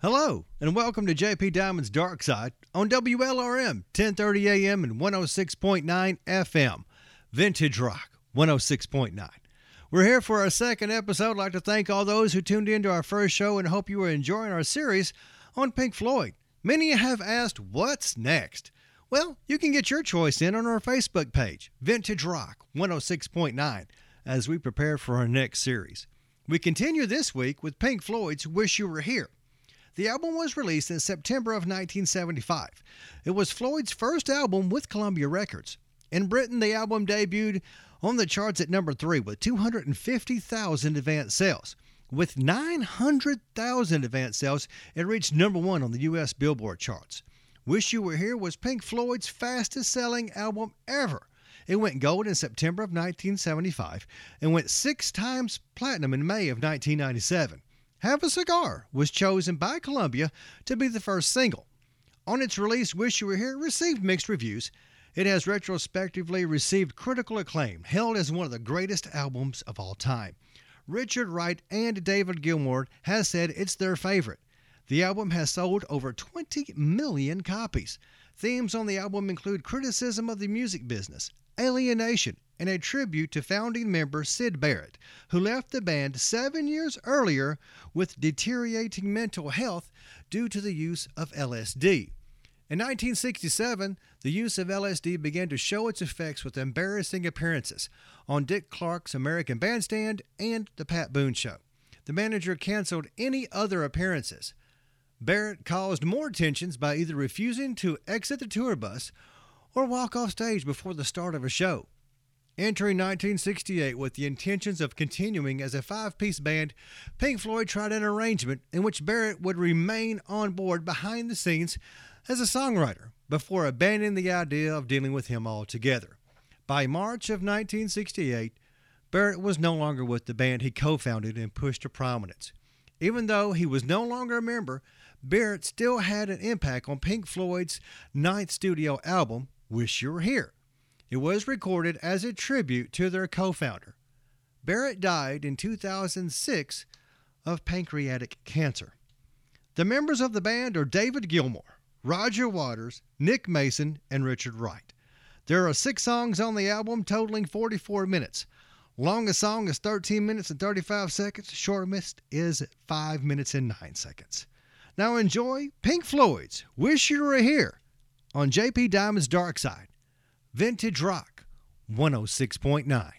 Hello, and welcome to JP Diamond's Dark Side on WLRM 1030 AM and 106.9 FM, Vintage Rock 106.9. We're here for our second episode. I'd like to thank all those who tuned in to our first show and hope you are enjoying our series on Pink Floyd. Many have asked, what's next? Well, you can get your choice in on our Facebook page, Vintage Rock 106.9, as we prepare for our next series. We continue this week with Pink Floyd's Wish You Were Here. The album was released in September of 1975. It was Floyd's first album with Columbia Records. In Britain, the album debuted on the charts at number 3 with 250,000 advance sales. With 900,000 advance sales, it reached number 1 on the U.S. Billboard charts. Wish You Were Here was Pink Floyd's fastest-selling album ever. It went gold in September of 1975 and went 6 times platinum in May of 1997. Have a Cigar was chosen by Columbia to be the first single. On its release, Wish You Were Here received mixed reviews. It has retrospectively received critical acclaim, held as one of the greatest albums of all time. Richard Wright and David Gilmour has said it's their favorite. The album has sold over 20 million copies. Themes on the album include criticism of the music business, alienation, and a tribute to founding member Syd Barrett, who left the band 7 years earlier with deteriorating mental health due to the use of LSD. In 1967, the use of LSD began to show its effects with embarrassing appearances on Dick Clark's American Bandstand and The Pat Boone Show. The manager canceled any other appearances. Barrett caused more tensions by either refusing to exit the tour bus or walk off stage before the start of a show. Entering 1968 with the intentions of continuing as a 5-piece band, Pink Floyd tried an arrangement in which Barrett would remain on board behind the scenes as a songwriter before abandoning the idea of dealing with him altogether. By March of 1968, Barrett was no longer with the band he co-founded and pushed to prominence. Even though he was no longer a member, Barrett still had an impact on Pink Floyd's 9th studio album, Wish You Were Here. It was recorded as a tribute to their co-founder. Barrett died in 2006 of pancreatic cancer. The members of the band are David Gilmour, Roger Waters, Nick Mason, and Richard Wright. There are 6 songs on the album totaling 44 minutes. Longest song is 13 minutes and 35 seconds. Shortest is 5 minutes and 9 seconds. Now enjoy Pink Floyd's Wish You Were Here on JP Diamond's Dark Side, Vintage Rock 106.9.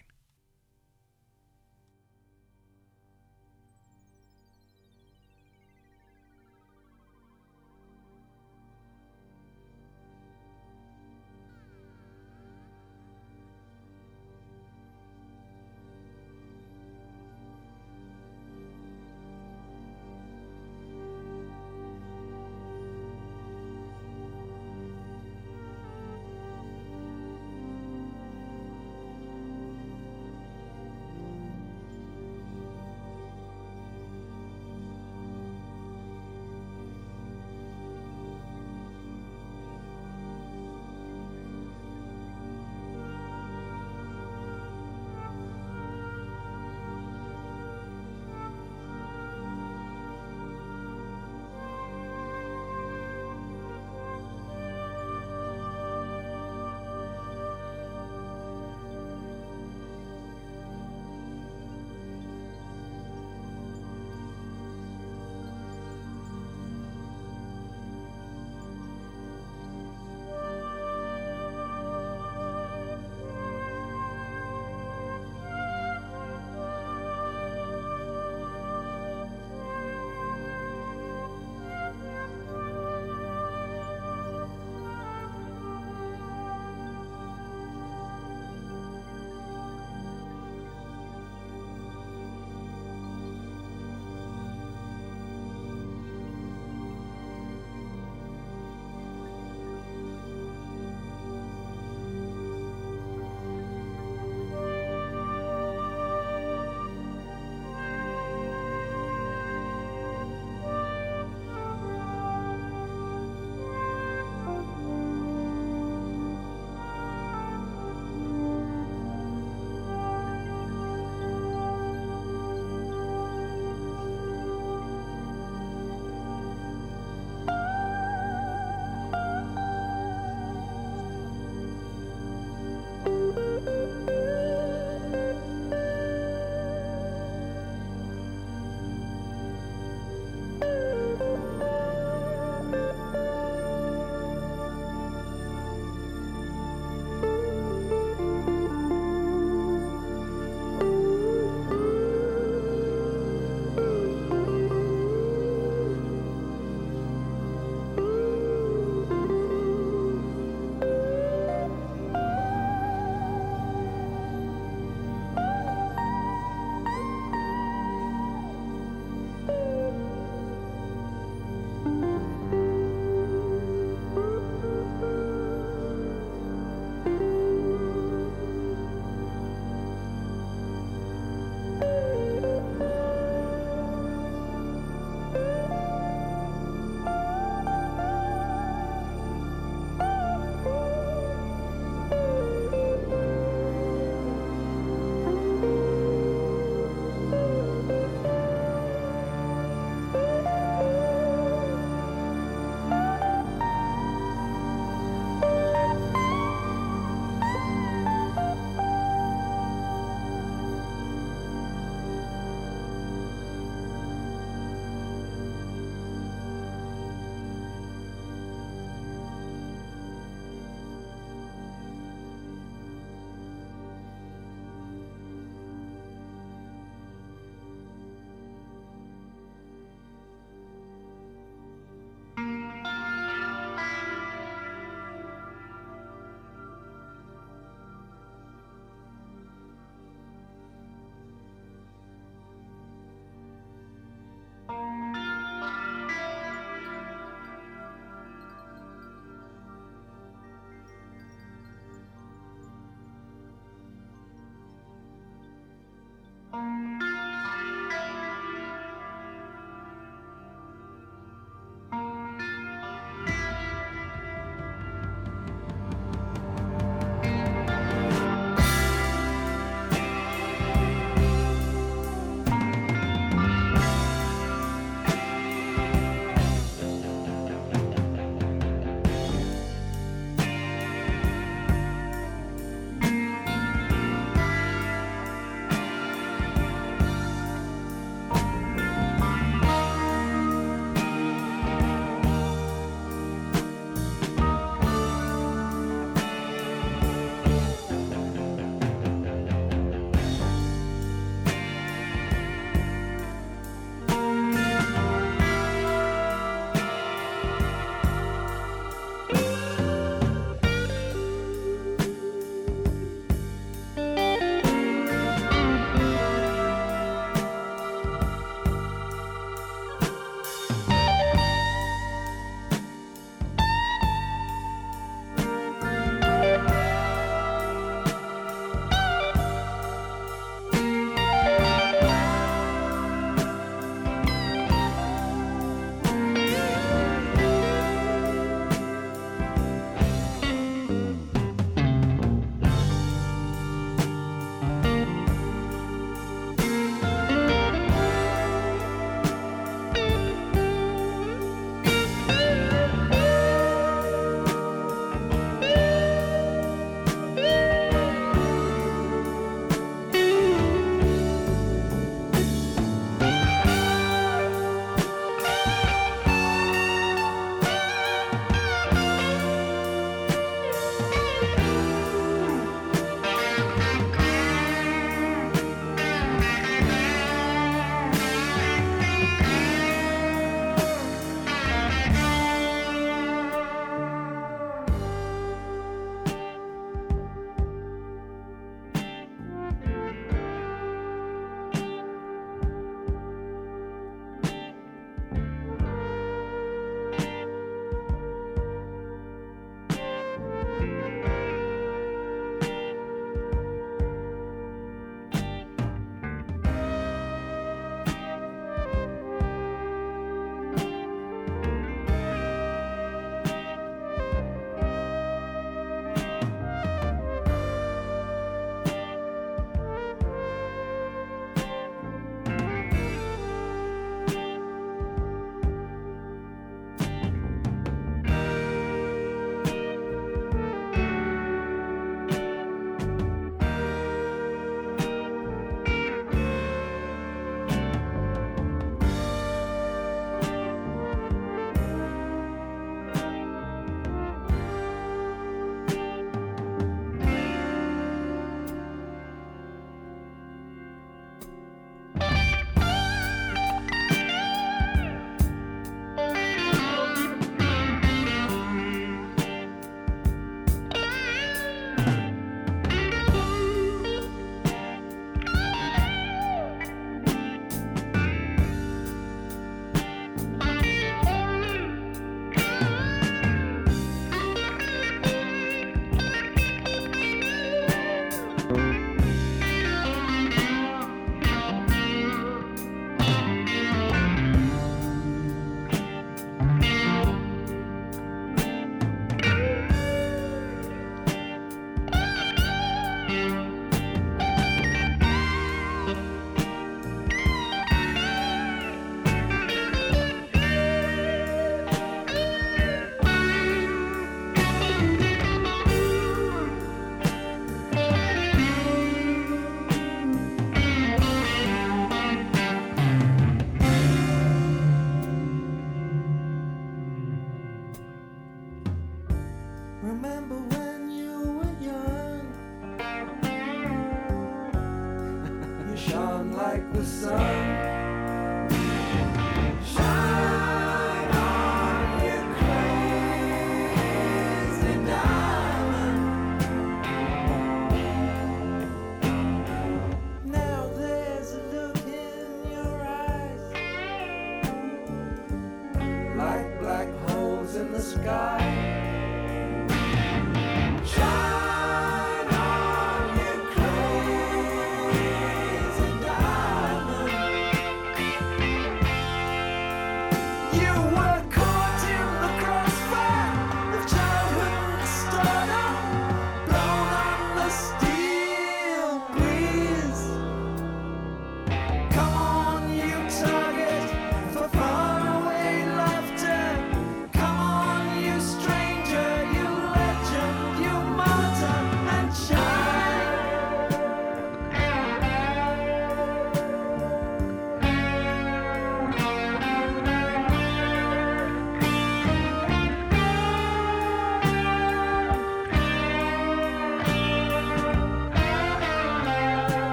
the sun.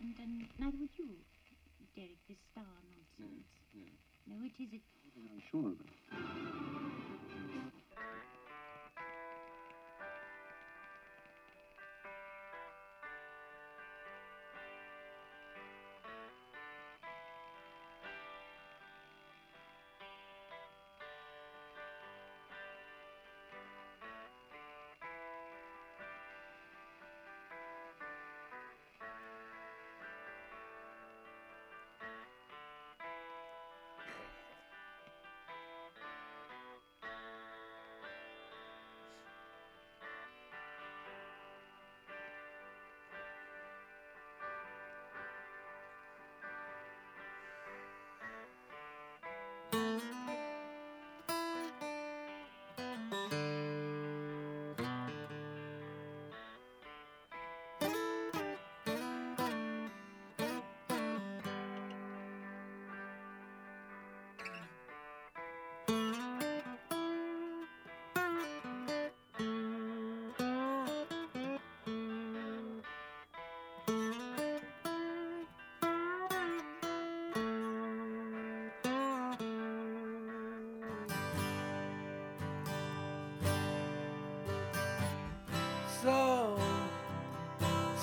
and neither would you, Derek, this star nonsense. No, no. No, it isn't. I'm sure of it.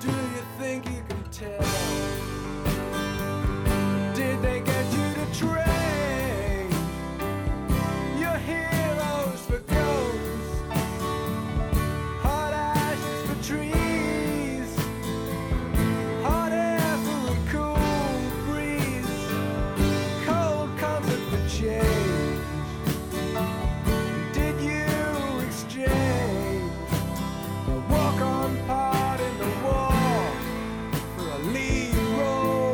Do you think you can tell? Did they get you to train your heroes for ghosts, hot ashes for trees, hot air for a cool breeze, cold comfort for change? Did you exchange a walk-on part in the war for a lead role?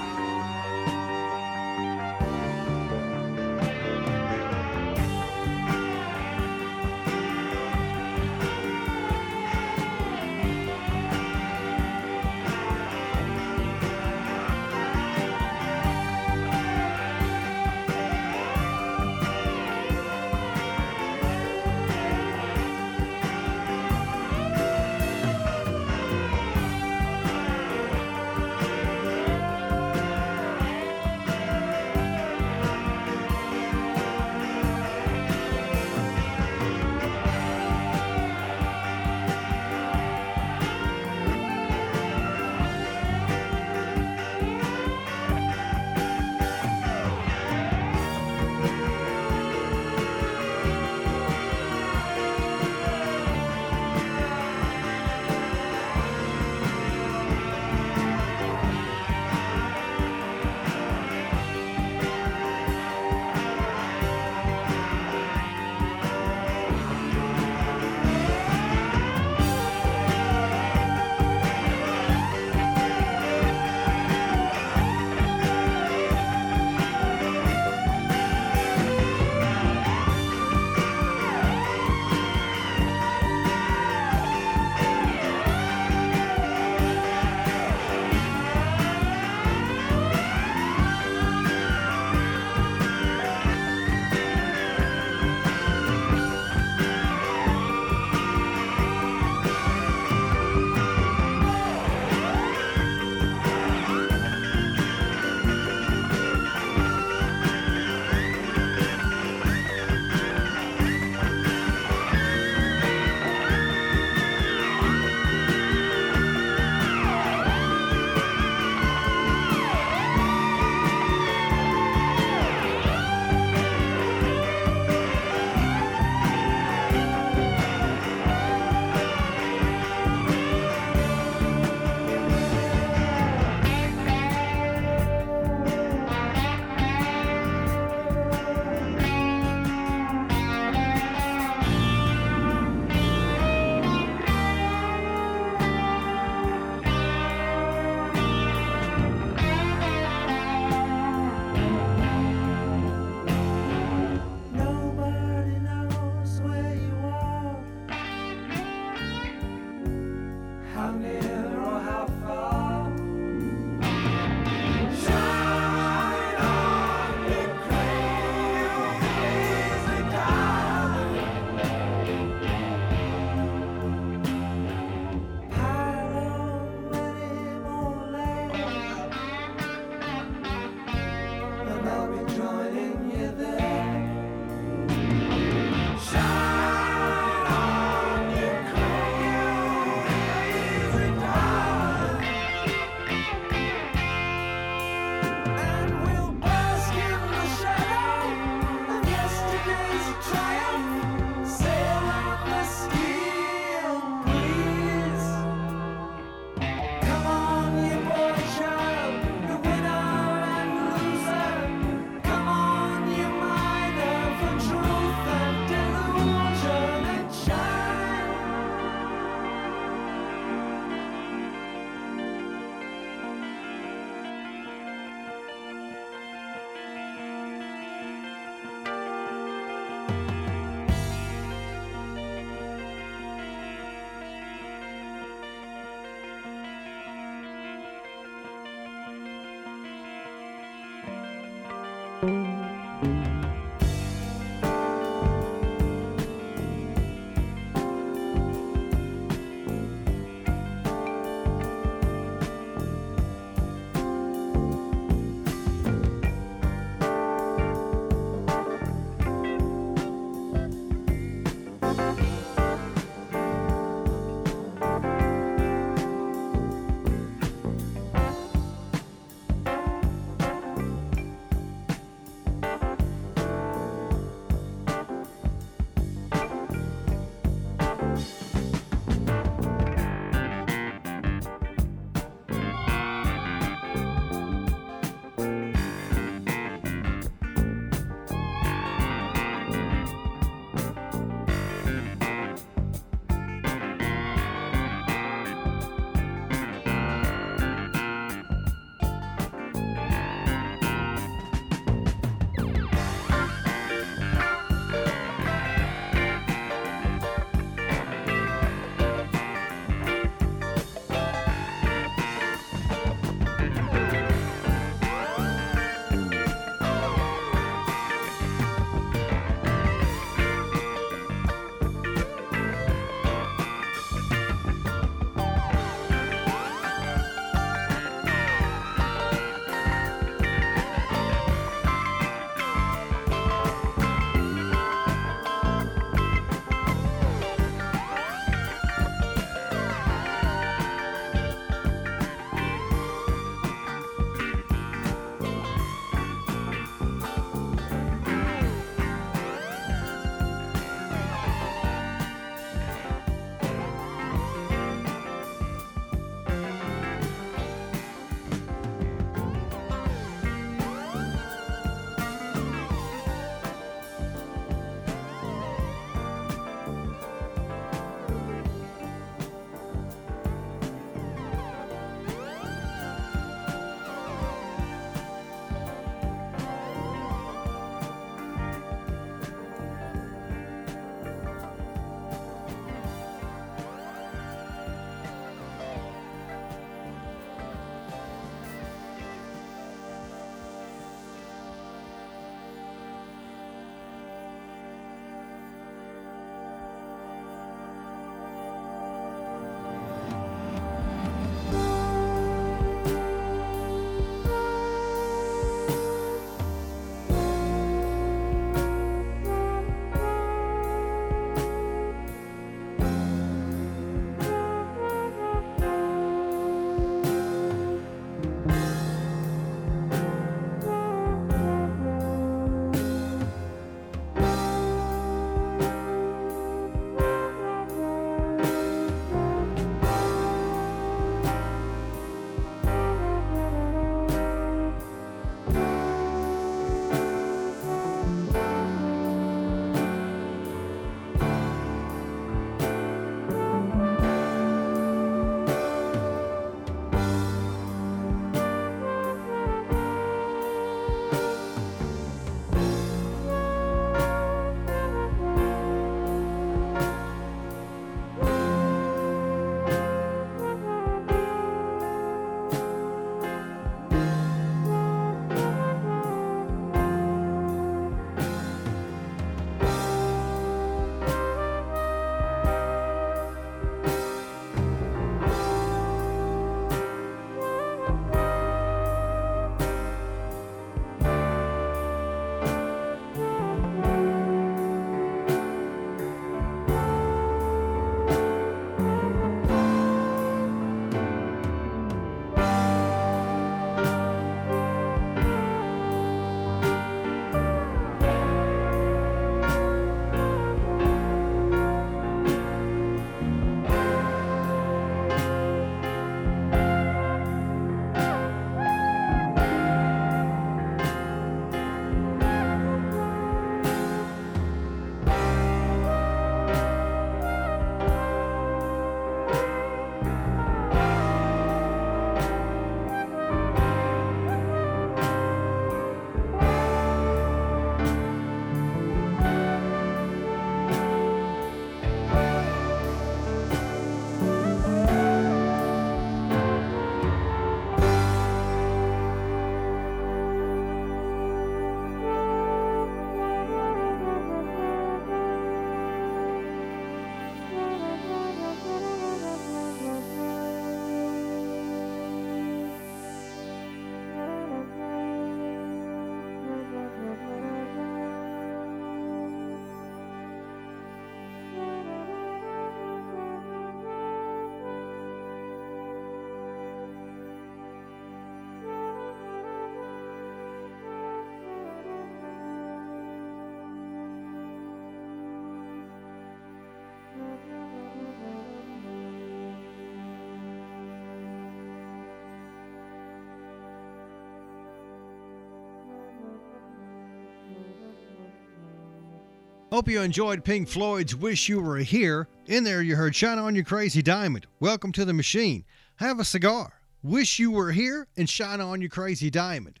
Hope you enjoyed Pink Floyd's Wish You Were Here. In there you heard Shine On Your Crazy Diamond, Welcome to the Machine, Have a Cigar, Wish You Were Here, and Shine On Your Crazy Diamond.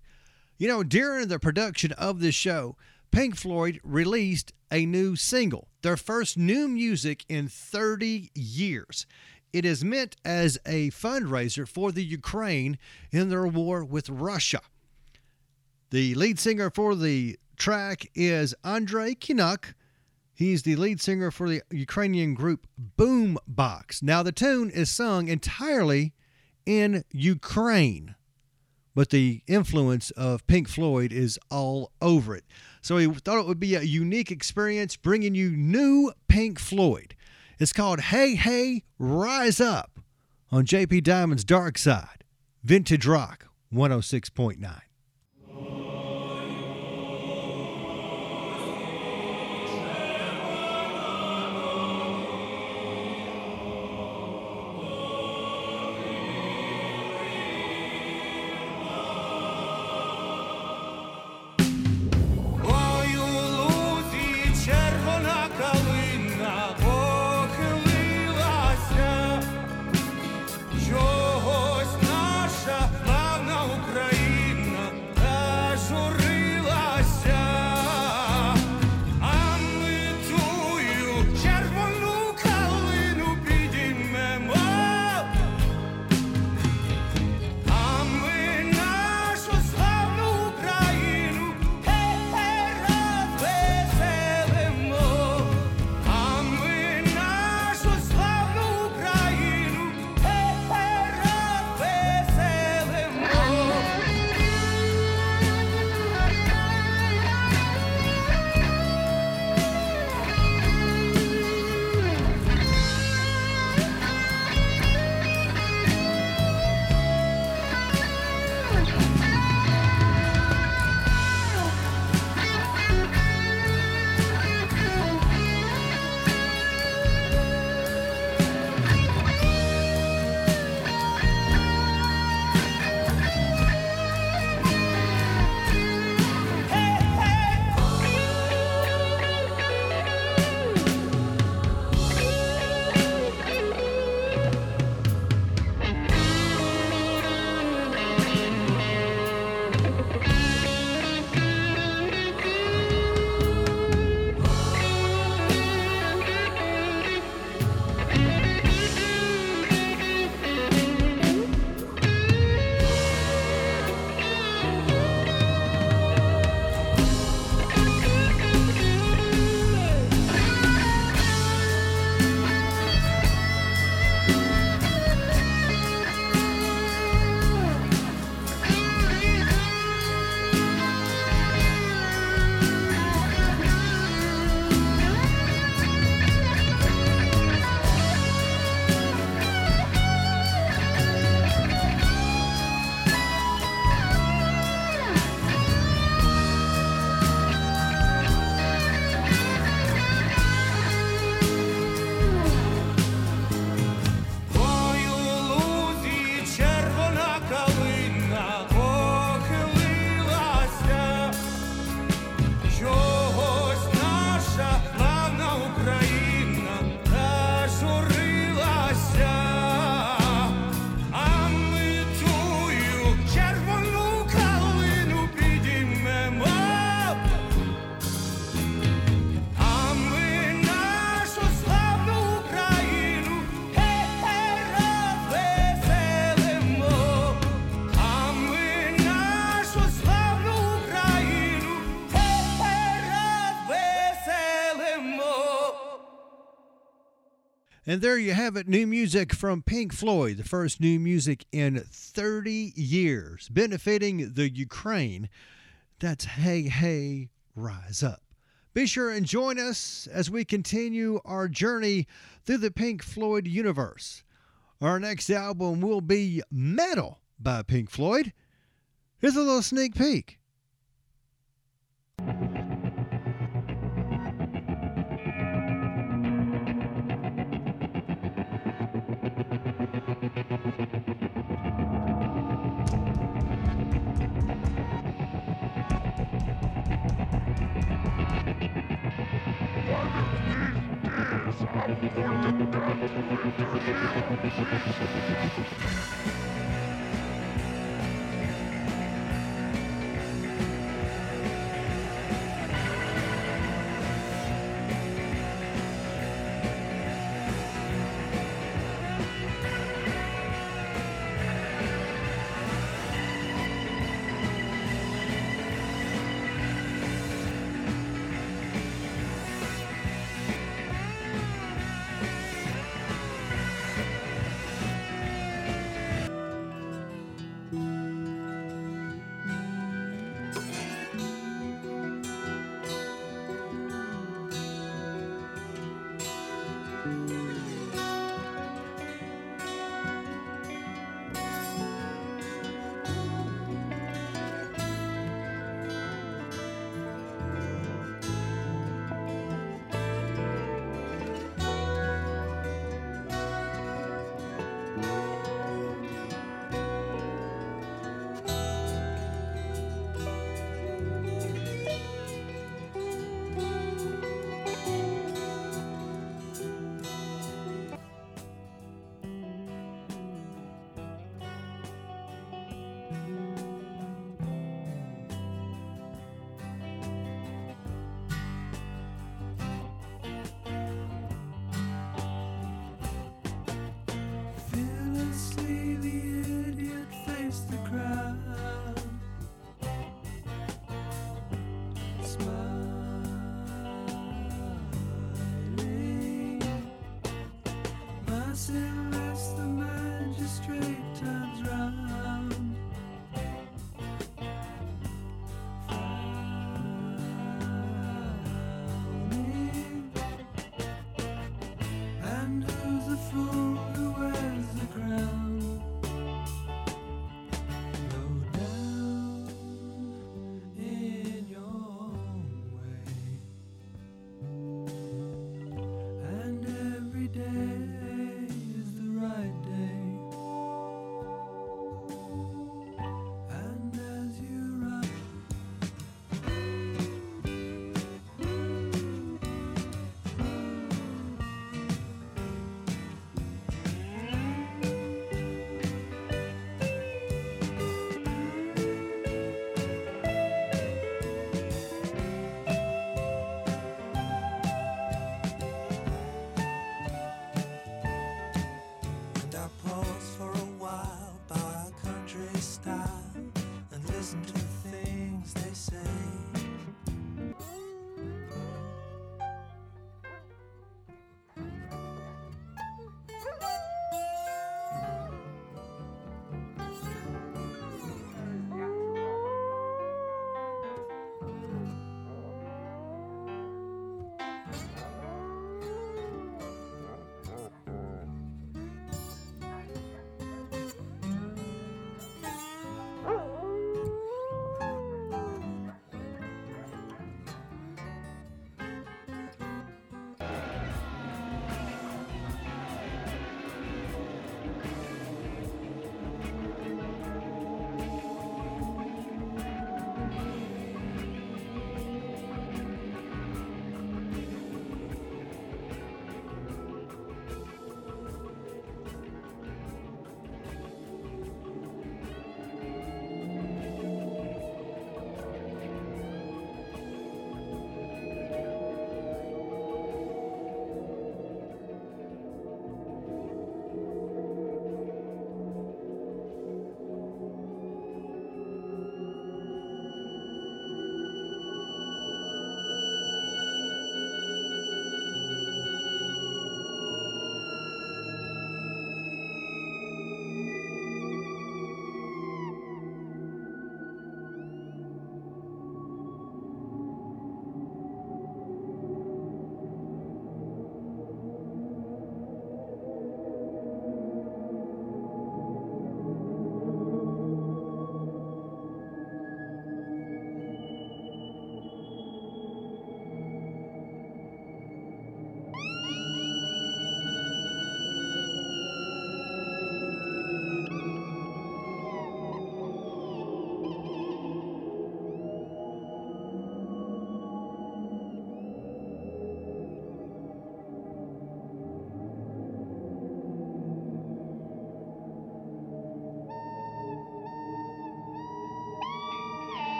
You know, during the production of this show, Pink Floyd released a new single, their first new music in 30 years. It is meant as a fundraiser for the Ukraine in their war with Russia. The lead singer for the track is Andriy Khlyvnyuk. He's the lead singer for the Ukrainian group Boombox. Now, the tune is sung entirely in Ukraine, but the influence of Pink Floyd is all over it. So he thought it would be a unique experience bringing you new Pink Floyd. It's called Hey, Hey, Rise Up on JP Diamond's Dark Side, Vintage Rock 106.9. And there you have it, new music from Pink Floyd, the first new music in 30 years, benefiting the Ukraine. That's Hey, Hey, Rise Up. Be sure and join us as we continue our journey through the Pink Floyd universe. Our next album will be Metal by Pink Floyd. Here's a little sneak peek.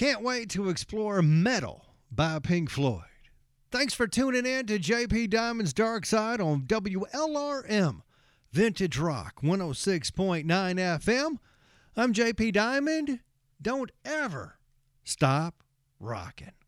Can't wait to explore Metal by Pink Floyd. Thanks for tuning in to JP Diamond's Dark Side on WLRM, Vintage Rock 106.9 FM. I'm JP Diamond. Don't ever stop rocking.